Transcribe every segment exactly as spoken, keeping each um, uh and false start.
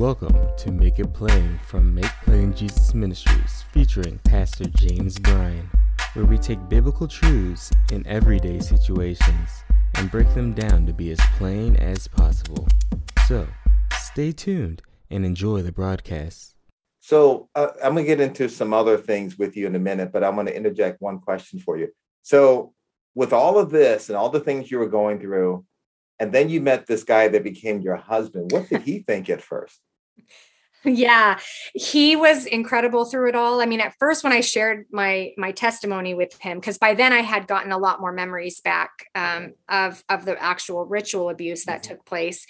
Welcome to Make It Plain from Make Plain Jesus Ministries, featuring Pastor James Bryan, where we take biblical truths in everyday situations and break them down to be as plain as possible. So, stay tuned and enjoy the broadcast. So, uh, I'm going to get into some other things with you in a minute, but I'm going to interject one question for you. So, with all of this and all the things you were going through, and then you met this guy that became your husband, what did he think at first? Yeah, he was incredible through it all. I mean, at first when I shared my my testimony with him, because by then I had gotten a lot more memories back um, of, of the actual ritual abuse that mm-hmm. took place.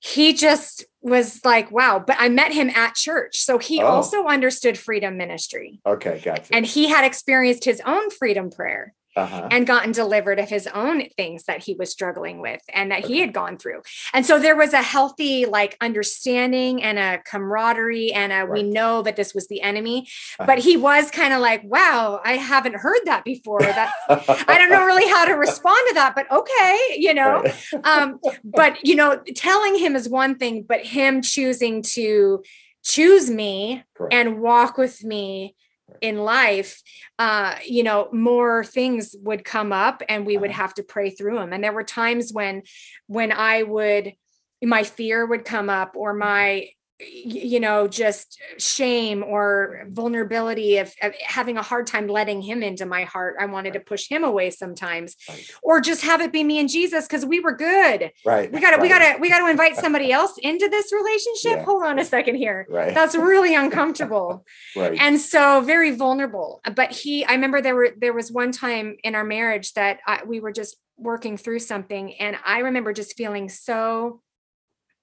He just was like, wow. But I met him at church. So he oh. also understood freedom ministry. Okay, gotcha. And he had experienced his own freedom prayer. Uh-huh. And gotten delivered of his own things that he was struggling with and that okay. he had gone through. And so there was a healthy, like, understanding and a camaraderie and a, right. we know that this was the enemy, uh-huh. but he was kind of like, wow, I haven't heard that before. That's, I don't know really how to respond to that, but okay. You know, right. um, but you know, telling him is one thing, but him choosing to choose me Correct. And walk with me in life, uh, you know, more things would come up and we would have to pray through them. And there were times when, when I would, my fear would come up or my, you know, just shame or vulnerability of, of having a hard time letting him into my heart. I wanted right. to push him away sometimes, right. or just have it be me and Jesus, because we were good. Right. We got to, right. we got to, we got to invite somebody else into this relationship. Yeah. Hold on a second here. Right. That's really uncomfortable. right. And so very vulnerable. But he, I remember there were, there was one time in our marriage that I, we were just working through something. And I remember just feeling so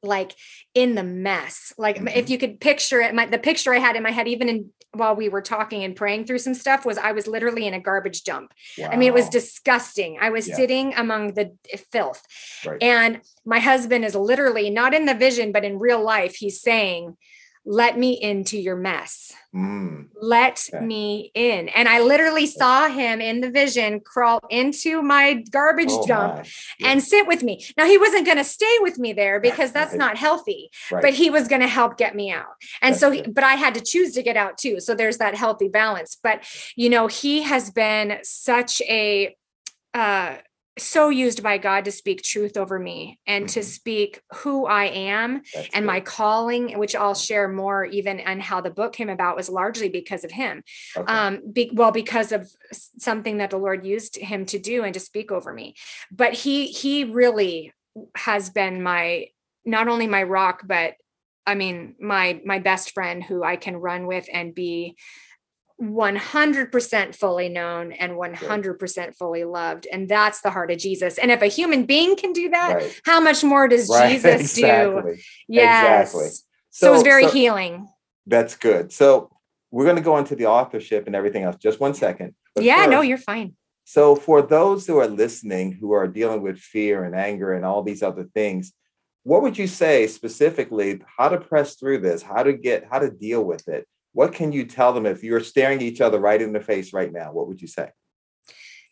like in the mess, like mm-hmm. if you could picture it, my, the picture I had in my head, even in, while we were talking and praying through some stuff, was I was literally in a garbage dump. Wow. I mean, it was disgusting. I was yeah. sitting among the filth right. and my husband is literally not in the vision, but in real life, he's saying, let me into your mess. Mm. Let okay. me in. And I literally saw him in the vision crawl into my garbage oh dump my. Yeah. and sit with me. Now, he wasn't going to stay with me there because that's right. not healthy, right. but he was going to help get me out. And that's so, he, but I had to choose to get out too. So there's that healthy balance. But, you know, he has been such a, uh, so used by God to speak truth over me and mm-hmm. to speak who I am That's and good. My calling, which I'll share more even on how the book came about, was largely because of him. Okay. Um, be, well, because of something that the Lord used him to do and to speak over me. But he, he really has been my, not only my rock, but I mean, my, my best friend who I can run with and be one hundred percent fully known and one hundred percent fully loved. And that's the heart of Jesus. And if a human being can do that, right. how much more does right. Jesus exactly. do? Yes. Exactly. So, so it's very so, healing. That's good. So we're going to go into the authorship and everything else. Just one second. But yeah, first, no, you're fine. So for those who are listening, who are dealing with fear and anger and all these other things, what would you say specifically, how to press through this, how to get, how to deal with it? What can you tell them if you're staring each other right in the face right now? What would you say?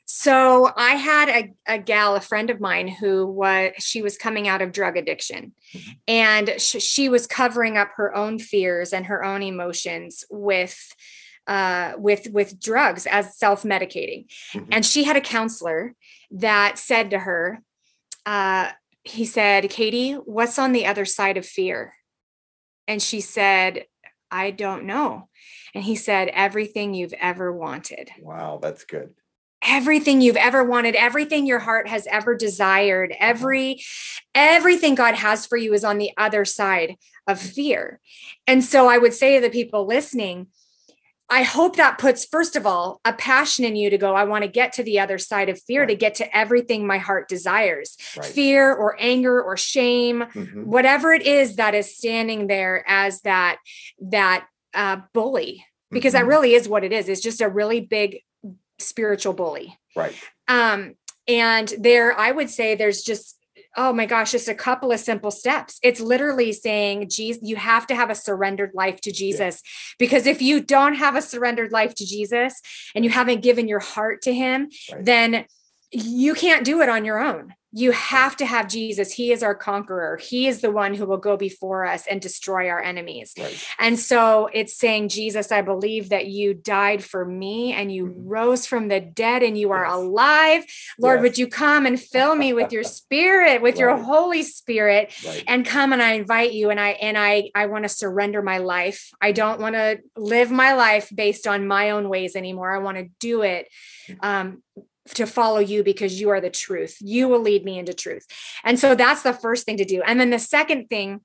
So I had a, a gal, a friend of mine who was, she was coming out of drug addiction mm-hmm. and sh- she was covering up her own fears and her own emotions with, uh, with, with drugs as self-medicating. Mm-hmm. And she had a counselor that said to her, uh, he said, Katie, what's on the other side of fear? And she said, I don't know. And he said, everything you've ever wanted. Wow, that's good. Everything you've ever wanted, everything your heart has ever desired, every, everything God has for you is on the other side of fear. And so I would say to the people listening, I hope that puts, first of all, a passion in you to go, I want to get to the other side of fear, right. to get to everything my heart desires, right. fear or anger or shame, mm-hmm. whatever it is that is standing there as that, that uh, bully, because mm-hmm. that really is what it is. It's just a really big spiritual bully. Right. Um, and there, I would say there's just, oh my gosh, just a couple of simple steps. It's literally saying, Jesus, you have to have a surrendered life to Jesus, yeah. because if you don't have a surrendered life to Jesus and you haven't given your heart to him, right. then you can't do it on your own. You have to have Jesus. He is our conqueror. He is the one who will go before us and destroy our enemies. Right. And so it's saying, Jesus, I believe that you died for me and you mm-hmm. rose from the dead and you are yes. alive. Lord, yes. would you come and fill me with your spirit, with right. your Holy Spirit right. and come, and I invite you. And I, and I, I want to surrender my life. I don't want to live my life based on my own ways anymore. I want to do it. Um, to follow you, because you are the truth. You will lead me into truth. And so that's the first thing to do. And then the second thing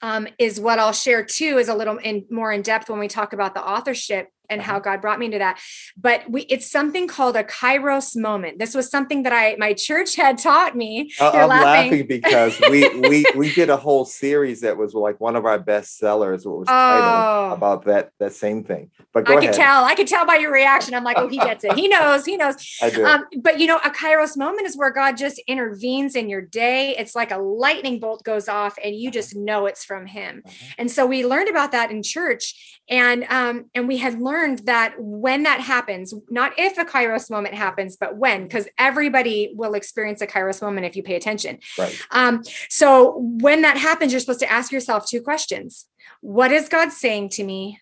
um, is what I'll share too, is a little in more in depth when we talk about the authorship and how God brought me to that. But we, it's something called a Kairos moment. This was something that I, my church had taught me. Uh, I'm laughing, laughing because we, we, we did a whole series that was like one of our best sellers. What was titled oh. about that, that same thing, but go I ahead. could tell, I could tell by your reaction. I'm like, oh, he gets it. He knows, he knows. I do. Um, but you know, a Kairos moment is where God just intervenes in your day. It's like a lightning bolt goes off and you just know it's from him. Mm-hmm. And so we learned about that in church, and, um, and we had learned Learned that when that happens, not if a Kairos moment happens, but when, because everybody will experience a Kairos moment if you pay attention. Right. Um, so when that happens, you're supposed to ask yourself two questions. What is God saying to me?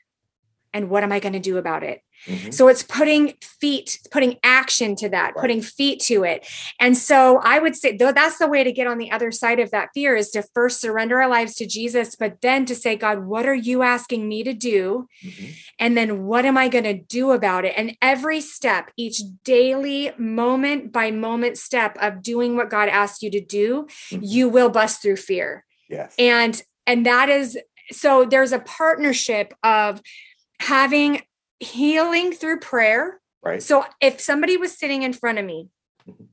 And what am I going to do about it? Mm-hmm. So it's putting feet, putting action to that, right. putting feet to it. And so I would say, though, that's the way to get on the other side of that fear, is to first surrender our lives to Jesus, but then to say, God, what are you asking me to do? Mm-hmm. And then what am I going to do about it? And every step, each daily moment by moment step of doing what God asks you to do, mm-hmm. you will bust through fear. Yes. And, and that is, so there's a partnership of having healing through prayer. Right. So if somebody was sitting in front of me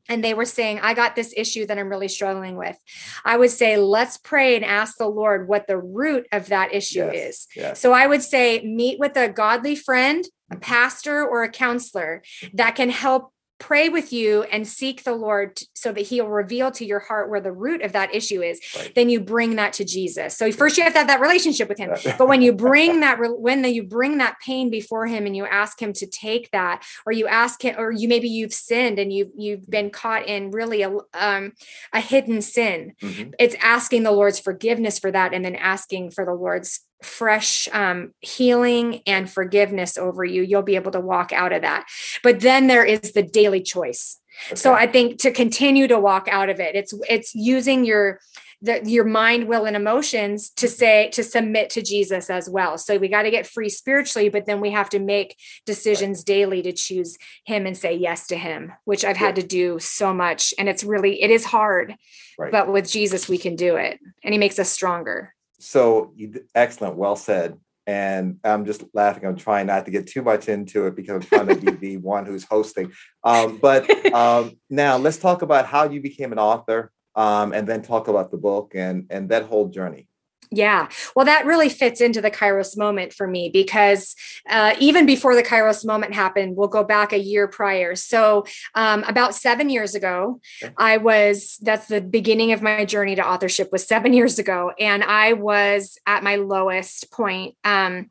and they were saying, I got this issue that I'm really struggling with, I would say, let's pray and ask the Lord what the root of that issue yes. is. Yes. So I would say, meet with a godly friend, a pastor, or a counselor that can help pray with you and seek the Lord so that he'll reveal to your heart where the root of that issue is. Right. Then you bring that to Jesus. So first you have to have that relationship with him, but when you bring that, when you bring that pain before him and you ask him to take that, or you ask him, or you, maybe you've sinned and you've, you've been caught in really a, um, a hidden sin. Mm-hmm. It's asking the Lord's forgiveness for that. And then asking for the Lord's fresh um, healing and forgiveness over you. You'll be able to walk out of that. But then there is the daily choice. Okay. So I think to continue to walk out of it, it's, it's using your, the, your mind, will, and emotions to say, to submit to Jesus as well. So we got to get free spiritually, but then we have to make decisions right. daily to choose him and say yes to him, which I've yeah. had to do so much. And it's really, it is hard, right. but with Jesus, we can do it. And he makes us stronger. So excellent. Well said. And I'm just laughing. I'm trying not to get too much into it because I'm trying to be the one who's hosting. Um, but um, now let's talk about how you became an author um, and then talk about the book and, and that whole journey. Yeah. Well, that really fits into the Kairos moment for me, because uh, even before the Kairos moment happened, we'll go back a year prior. So um, about seven years ago, okay. I was, that's the beginning of my journey to authorship, was seven years ago. And I was at my lowest point. Um,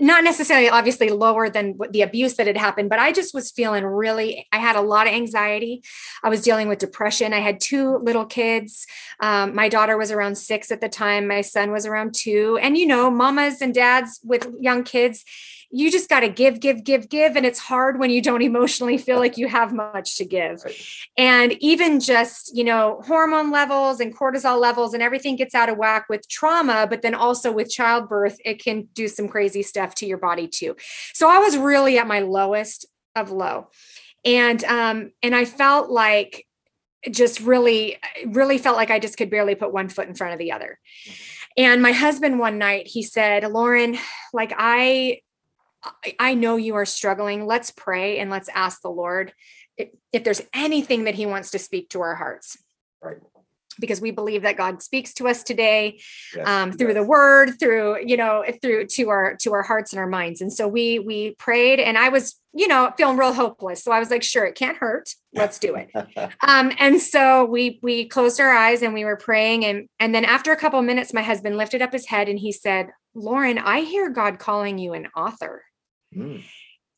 not necessarily obviously lower than the abuse that had happened, but I just was feeling really, I had a lot of anxiety. I was dealing with depression. I had two little kids. Um, my daughter was around six at the time. My son was around two. And, you know, mamas and dads with young kids, you just got to give, give, give, give. And it's hard when you don't emotionally feel like you have much to give. Right. And even just, you know, hormone levels and cortisol levels and everything gets out of whack with trauma, but then also with childbirth, it can do some crazy stuff to your body too. So I was really at my lowest of low. And, um, and I felt like just really, really felt like I just could barely put one foot in front of the other. And my husband one night, he said, Lauren, like I, I know you are struggling. Let's pray and let's ask the Lord if, if there's anything that he wants to speak to our hearts. Right. Because we believe that God speaks to us today yes, um, through yes. the word, through, you know, through to our, to our hearts and our minds. And so we, we prayed, and I was, you know, feeling real hopeless. So I was like, sure, it can't hurt. Let's do it. um, and so we, we closed our eyes and we were praying. And, and then after a couple of minutes, my husband lifted up his head and he said, Lauren, I hear God calling you an author. Mm.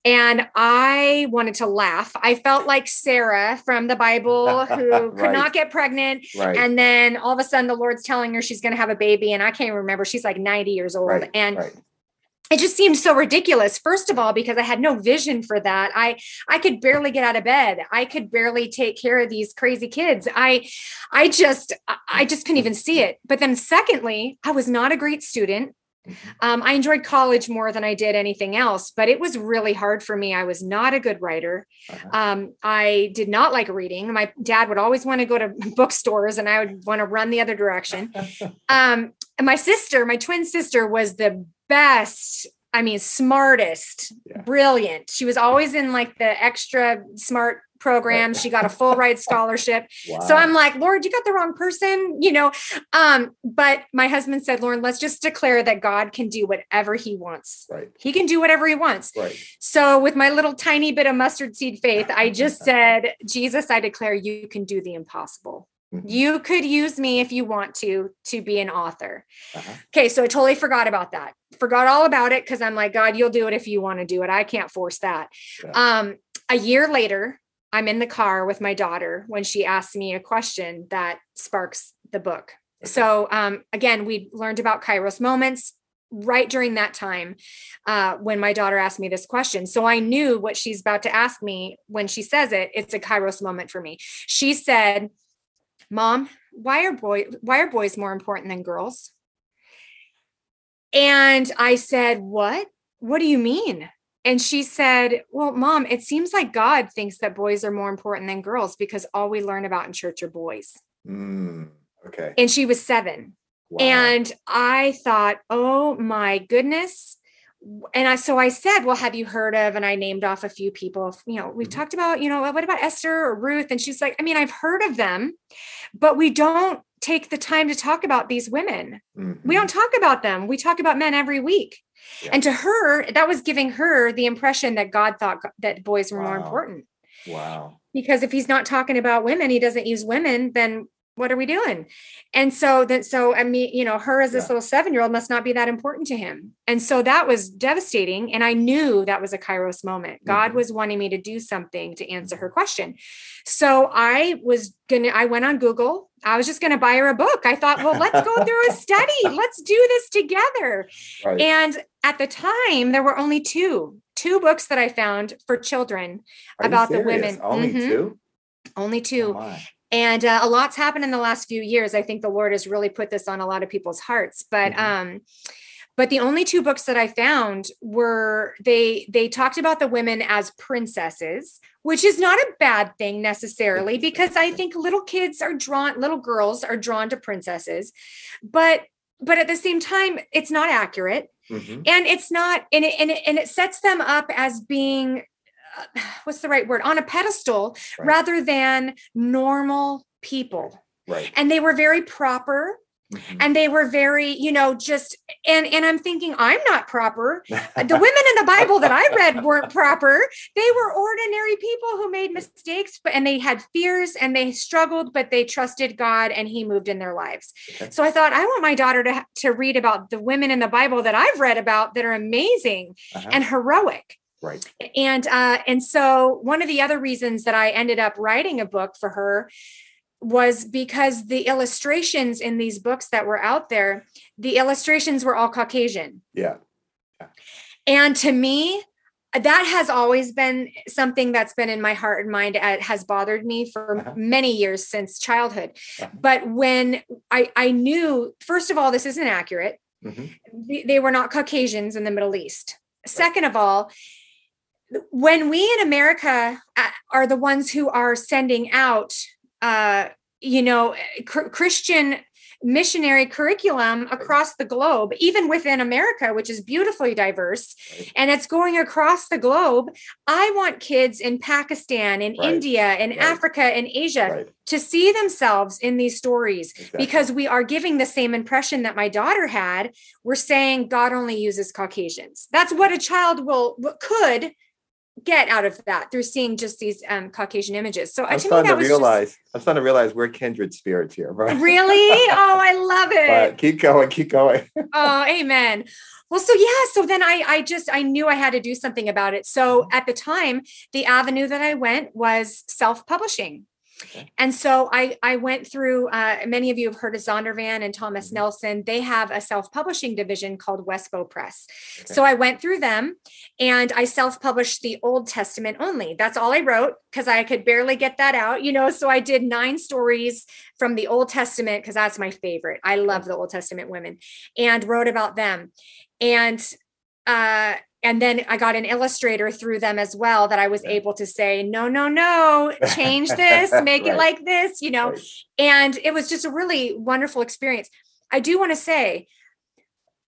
And I wanted to laugh. I felt like Sarah from the Bible who could right. not get pregnant. Right. And then all of a sudden the Lord's telling her she's going to have a baby. And I can't remember. She's like ninety years old. Right. And right. it just seemed so ridiculous. First of all, because I had no vision for that. I, I could barely get out of bed. I could barely take care of these crazy kids. I, I just, I just couldn't even see it. But then secondly, I was not a great student. Um, I enjoyed college more than I did anything else, but it was really hard for me. I was not a good writer. Uh-huh. Um, I did not like reading. My dad would always want to go to bookstores and I would want to run the other direction. Um, and my sister, my twin sister was the best, I mean, smartest, yeah. brilliant. She was always in like the extra smart program. She got a full ride scholarship. Wow. So I'm like, Lord, you got the wrong person, you know? Um, but my husband said, Lauren, let's just declare that God can do whatever he wants. Right. He can do whatever he wants. Right. So with my little tiny bit of mustard seed faith, I just said, Jesus, I declare you can do the impossible. Mm-hmm. You could use me if you want to, to be an author. Uh-huh. Okay. So I totally forgot about that. Forgot all about it. Cause I'm like, God, you'll do it if you want to do it. I can't force that. Yeah. Um, a year later, I'm in the car with my daughter when she asks me a question that sparks the book. Okay. So um, again, we learned about Kairos moments right during that time uh, when my daughter asked me this question. So I knew what she's about to ask me when she says it, it's a Kairos moment for me. She said, Mom, why are boy, why are boys more important than girls? And I said, what, what do you mean? And she said, well, Mom, it seems like God thinks that boys are more important than girls because all we learn about in church are boys. Mm, okay. And she was seven. Wow. And I thought, oh my goodness. And I, so I said, well, have you heard of, and I named off a few people, you know, we've mm-hmm. talked about, you know, what about Esther or Ruth? And she's like, I mean, I've heard of them, but we don't take the time to talk about these women. Mm-hmm. We don't talk about them. We talk about men every week. Yeah. And to her, that was giving her the impression that God thought that boys were wow. more important. Wow. Because if he's not talking about women, he doesn't use women, then what are we doing? And so that, so I mean, you know, her as this yeah. little seven-year-old must not be that important to him. And so that was devastating. And I knew that was a Kairos moment. God mm-hmm. was wanting me to do something to answer her question. So I was going to, I went on Google. I was just going to buy her a book. I thought, well, let's go through a study. Let's do this together. Right. And at the time there were only two, two books that I found for children are about the women. Only mm-hmm. two? Only two. Oh, and uh, a lot's happened in the last few years. I think the Lord has really put this on a lot of people's hearts, but, mm-hmm. um, but the only two books that I found were, they, they talked about the women as princesses, which is not a bad thing necessarily, because I think little kids are drawn, little girls are drawn to princesses, but, but at the same time, it's not accurate mm-hmm. and it's not, and it, and it, and it sets them up as being Uh, what's the right word on a pedestal right. rather than normal people. Right. And they were very proper mm-hmm. and they were very, you know, just, and, and I'm thinking I'm not proper. The women in the Bible that I read weren't proper. They were ordinary people who made mistakes, but, and they had fears and they struggled, but they trusted God and he moved in their lives. Okay. So I thought, I want my daughter to, to read about the women in the Bible that I've read about that are amazing uh-huh. and heroic. Right. And, uh, and so one of the other reasons that I ended up writing a book for her was because the illustrations in these books that were out there, the illustrations were all Caucasian. Yeah. yeah. And to me, that has always been something that's been in my heart and mind. It has bothered me for uh-huh. many years since childhood. Uh-huh. But when I, I knew, first of all, this isn't accurate. Mm-hmm. They, they were not Caucasians in the Middle East. Right. Second of all, when we in America are the ones who are sending out, uh, you know, cr- Christian missionary curriculum across the globe, even within America, which is beautifully diverse, right. and it's going across the globe. I want kids in Pakistan, in right. India, in right. Africa, in Asia right. to see themselves in these stories exactly. because we are giving the same impression that my daughter had. We're saying God only uses Caucasians. That's what a child will could get out of that through seeing just these um, Caucasian images. So I'm starting to realize, just... I'm starting to realize we're kindred spirits here, right? Really? Oh, I love it. But keep going, keep going. Oh, amen. Well, so yeah, so then I, I just, I knew I had to do something about it. So at the time, the avenue that I went was self-publishing. Okay. And so I, I went through, uh, many of you have heard of Zondervan and Thomas mm-hmm. Nelson. They have a self-publishing division called Westbow Press. Okay. So I went through them and I self-published the Old Testament only. That's all I wrote because I could barely get that out, you know, so I did nine stories from the Old Testament because that's my favorite. I love the Old Testament women and wrote about them. And, uh, And then I got an illustrator through them as well that I was yeah. able to say, no, no, no, change this, make right. it like this, you know, right. and it was just a really wonderful experience. I do want to say,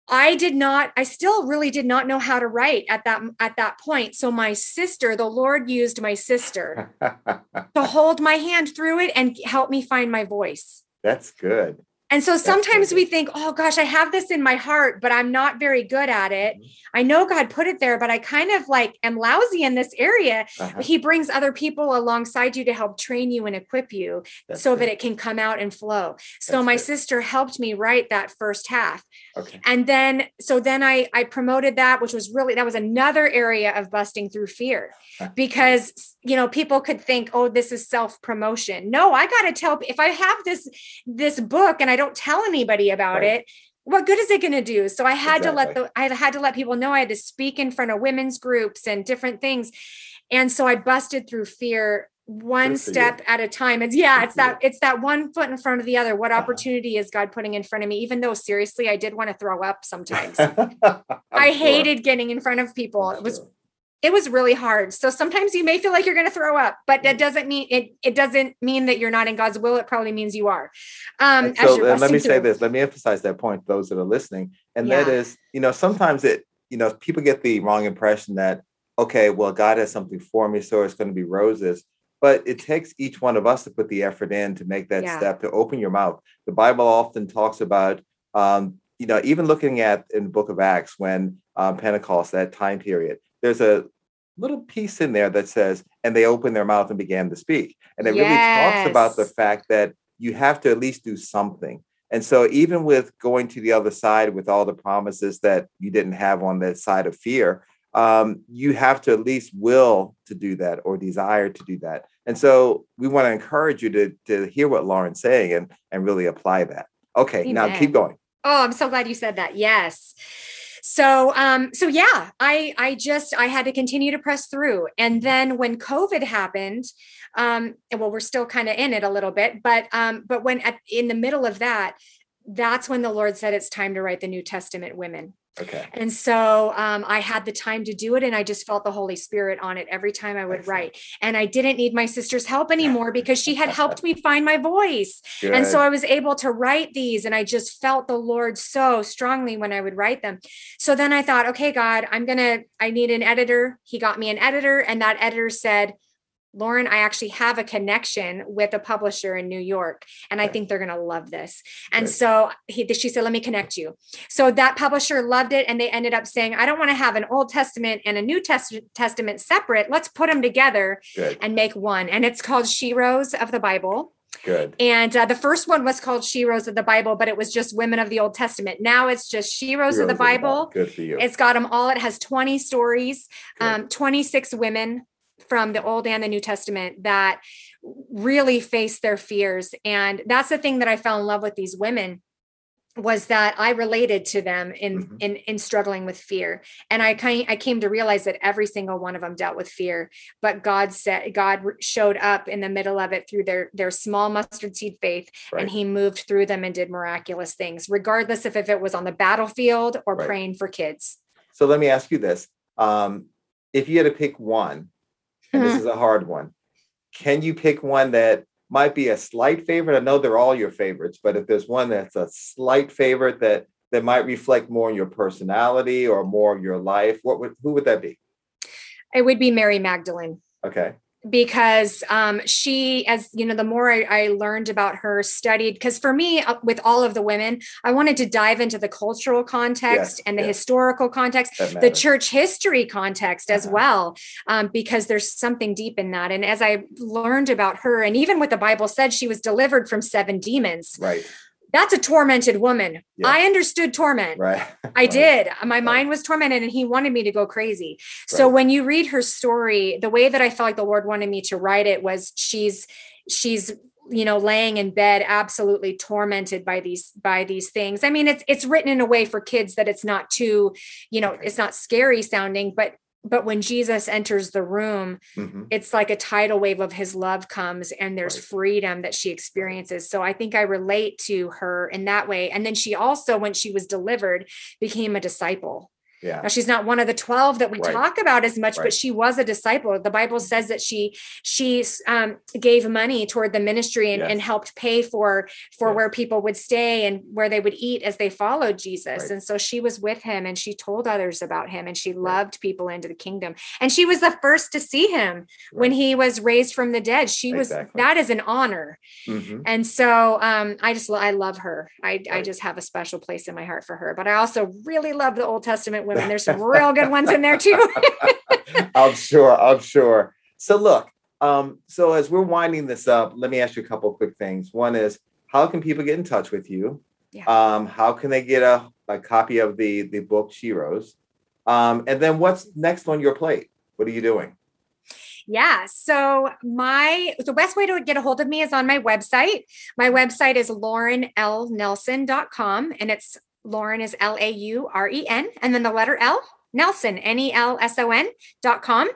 I did not, I still really did not know how to write at that, at that point. So my sister, the Lord used my sister to hold my hand through it and help me find my voice. That's good. And so sometimes we think, oh gosh, I have this in my heart, but I'm not very good at it. Mm-hmm. I know God put it there, but I kind of like am lousy in this area. Uh-huh. But he brings other people alongside you to help train you and equip you That's so good. That it can come out and flow. So That's my good. Sister helped me write that first half. Okay. And then, so then I, I promoted that, which was really, that was another area of busting through fear uh-huh. because, you know, people could think, oh, this is self-promotion. No, I got to tell, if I have this, this book and I don't don't tell anybody about right. it, what good is it going to do? So I had exactly. to let the, I had to let people know I had to speak in front of women's groups and different things. And so I busted through fear one step you. At a time. It's yeah, Good it's that, you. It's that one foot in front of the other. What uh-huh. opportunity is God putting in front of me? Even though seriously, I did want to throw up sometimes. I sure. hated getting in front of people. I'm it was, sure. it was really hard. So sometimes you may feel like you're going to throw up, but that doesn't mean it, it doesn't mean that you're not in God's will. It probably means you are. Um, so let me say this, let me emphasize that point, those that are listening. And yeah. that is, you know, sometimes it, you know, people get the wrong impression that, okay, well, God has something for me, so it's going to be roses, but it takes each one of us to put the effort in to make that yeah. step, to open your mouth. The Bible often talks about, um, you know, even looking at in the book of Acts, when um, Pentecost, that time period, there's a little piece in there that says, and they opened their mouth and began to speak. And it yes. really talks about the fact that you have to at least do something. And so even with going to the other side with all the promises that you didn't have on that side of fear, um, you have to at least will to do that or desire to do that. And so we want to encourage you to, to hear what Lauren's saying and, and really apply that. Okay, Amen. Now keep going. Oh, I'm so glad you said that. Yes. So, um, so yeah, I, I just, I had to continue to press through. And then when COVID happened, um, and well, we're still kind of in it a little bit, but, um, but when at, in the middle of that, that's when the Lord said, it's time to write the New Testament women. Okay. And so um, I had the time to do it, and I just felt the Holy Spirit on it every time I would Excellent. Write. And I didn't need my sister's help anymore because she had helped me find my voice. Good. And so I was able to write these, and I just felt the Lord so strongly when I would write them. So then I thought, okay, God, I'm going to, I need an editor. He got me an editor, and that editor said, Lauren, I actually have a connection with a publisher in New York, and I think they're going to love this. And right. so he, she said, let me connect you. So that publisher loved it. And they ended up saying, I don't want to have an Old Testament and a New Test- Testament separate. Let's put them together Good. And make one. And it's called Sheroes of the Bible. Good. And uh, the first one was called Sheroes of the Bible, but it was just women of the Old Testament. Now it's just Sheroes of the Bible. Good for you. It's got them all. It has twenty stories, um, twenty-six women from the Old and the New Testament that really face their fears. And that's the thing that I fell in love with these women, was that I related to them in, mm-hmm. in, in struggling with fear. And I kind I came to realize that every single one of them dealt with fear, but God said, God showed up in the middle of it through their, their small mustard seed faith. Right. And he moved through them and did miraculous things, regardless of if it was on the battlefield or right. praying for kids. So let me ask you this. Um, if you had to pick one, and this is a hard one, can you pick one that might be a slight favorite? I know they're all your favorites, but if there's one that's a slight favorite that that might reflect more on your personality or more of your life, what would who would that be? It would be Mary Magdalene. Okay. Because um, she, as you know, the more I, I learned about her, studied, because for me, uh, with all of the women, I wanted to dive into the cultural context yes, and the yes. historical context, the church history context as uh-huh. well, um, because there's something deep in that. And as I learned about her, and even what the Bible said, she was delivered from seven demons. Right. That's a tormented woman. Yeah. I understood torment. Right. I did. My right. mind was tormented and he wanted me to go crazy. Right. So when you read her story, the way that I felt like the Lord wanted me to write it was she's, she's, you know, laying in bed, absolutely tormented by these, by these things. I mean, it's, it's written in a way for kids that it's not too, you know, it's not scary sounding, but But when Jesus enters the room, mm-hmm. it's like a tidal wave of his love comes and there's right. freedom that she experiences. So I think I relate to her in that way. And then she also, when she was delivered, became a disciple. Yeah. Now, she's not one of the twelve that we right. talk about as much, right. but she was a disciple. The Bible says that she she um, gave money toward the ministry and, yes. and helped pay for, for yes. where people would stay and where they would eat as they followed Jesus. Right. And so she was with him and she told others about him and she loved right. people into the kingdom. And she was the first to see him right. when he was raised from the dead. She exactly. was, that is an honor. Mm-hmm. And so um, I just, I love her. I, right. I just have a special place in my heart for her, but I also really love the Old Testament women. There's some real good ones in there too. I'm sure. I'm sure. So look, um, so as we're winding this up, let me ask you a couple of quick things. One is, how can people get in touch with you? Yeah. Um, how can they get a, a copy of the, the book Sheroes? Um, and then what's next on your plate? What are you doing? Yeah. So my, the best way to get a hold of me is on my website. My website is lauren l nelson dot com and it's Lauren is L A U R E N, and then the letter L, Nelson, N E L S O N dot com.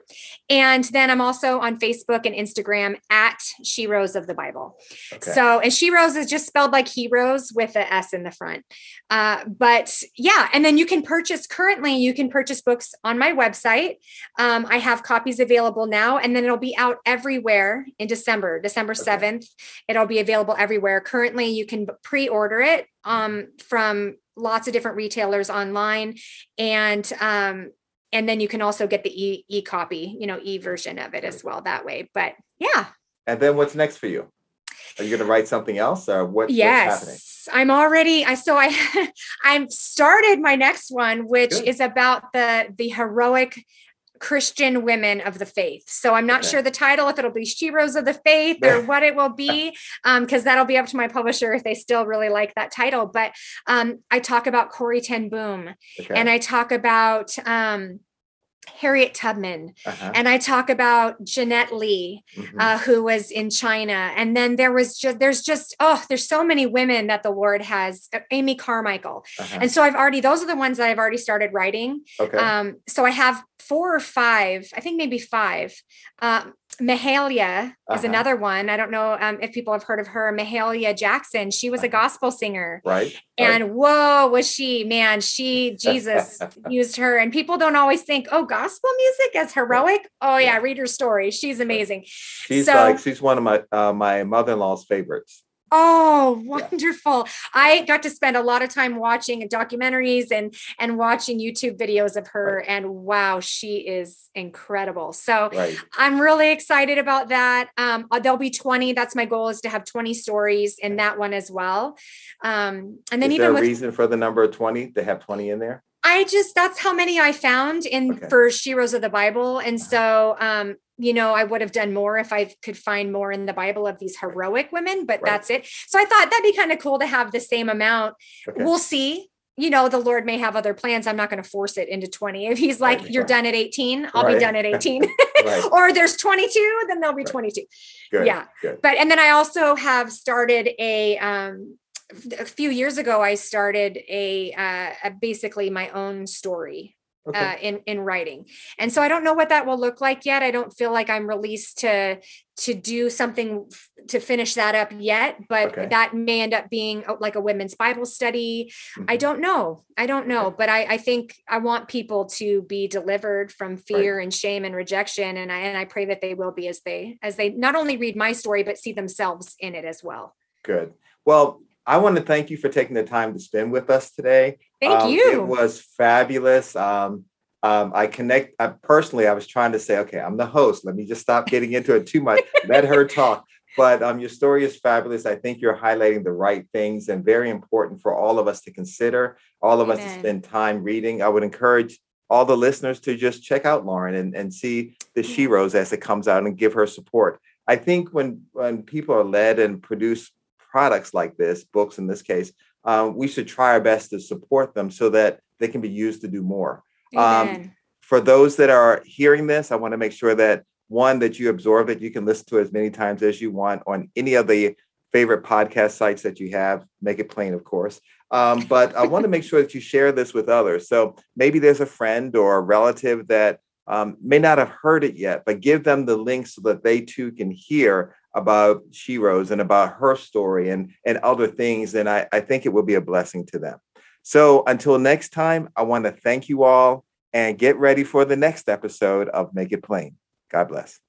And then I'm also on Facebook and Instagram at Sheroes of the Bible. Okay. So, and Sheroes is just spelled like heroes with a S in the front. Uh, but yeah, and then you can purchase, currently you can purchase books on my website. Um, I have copies available now, and then it'll be out everywhere in December, December seventh. Okay. It'll be available everywhere. Currently you can pre-order it um, from lots of different retailers online. And, um, and then you can also get the e, e copy, you know, e version of it as well that way, but yeah. And then what's next for you? Are you going to write something else or what, yes, what's happening? I'm already, I, so I, I've started my next one, which Good. is about the, the heroic Christian women of the faith. So I'm not okay. sure the title, if it'll be Sheroes of the Faith or what it will be, um, cause that'll be up to my publisher if they still really like that title. But, um, I talk about Corrie Ten Boom okay. and I talk about, um, Harriet Tubman. Uh-huh. And I talk about Jeanette Lee, mm-hmm. uh, who was in China. And then there was just, there's just, oh, there's so many women that the Lord has, uh, Amy Carmichael. Uh-huh. And so I've already, those are the ones that I've already started writing. Okay. Um, so I have four or five, I think maybe five, um, Mahalia uh-huh. is another one. I don't know um, if people have heard of her. Mahalia Jackson. She was a gospel singer. Right. And right. whoa, was she, man, she, Jesus used her. And people don't always think, oh, gospel music as heroic. Yeah. Oh yeah. yeah. Read her story. She's amazing. She's so, like, she's one of my, uh, my mother-in-law's favorites. Oh, wonderful. Yeah. I got to spend a lot of time watching documentaries and, and watching YouTube videos of her. Right. And wow, she is incredible. So right. I'm really excited about that. Um, there'll be twenty. That's my goal, is to have twenty stories in that one as well. Um, and then is even there a with, reason for the number of twenty? They have twenty in there? I just, that's how many I found in okay. for Sheroes of the Bible. And so, um, you know, I would have done more if I could find more in the Bible of these heroic women, but right. that's it. So I thought that'd be kind of cool to have the same amount. Okay. We'll see. You know, the Lord may have other plans. I'm not going to force it into twenty. If he's like, right. you're done at eighteen, I'll right. be done at eighteen. right. Or there's twenty-two, then there'll be right. twenty-two. Good. Yeah. Good. But, and then I also have started a, um, a few years ago, I started a, uh, a basically my own story. Okay. Uh, in, in writing. And so I don't know what that will look like yet. I don't feel like I'm released to, to do something f- to finish that up yet, but okay. that may end up being a, like a women's Bible study. Mm-hmm. I don't know. I don't know, okay. but I, I think I want people to be delivered from fear right. and shame and rejection. And I, and I pray that they will be as they, as they not only read my story, but see themselves in it as well. Good. Well, I want to thank you for taking the time to spend with us today. Thank um, you. It was fabulous. Um, um, I connect, I personally, I was trying to say, okay, I'm the host. Let me just stop getting into it too much. Let her talk. But um, your story is fabulous. I think you're highlighting the right things and very important for all of us to consider, all of Amen. us to spend time reading. I would encourage all the listeners to just check out Lauren and, and see the yeah. Sheroes as it comes out and give her support. I think when, when people are led and produce products like this, books in this case, um, we should try our best to support them so that they can be used to do more. Um, for those that are hearing this, I want to make sure that, one, that you absorb it. You can listen to it as many times as you want on any of the favorite podcast sites that you have. Make It Plain, of course. Um, but I want to make sure that you share this with others. So maybe there's a friend or a relative that um, may not have heard it yet, but give them the link so that they too can hear about Sheroes and about her story and, and other things. And I, I think it will be a blessing to them. So until next time, I want to thank you all and get ready for the next episode of Make It Plain. God bless.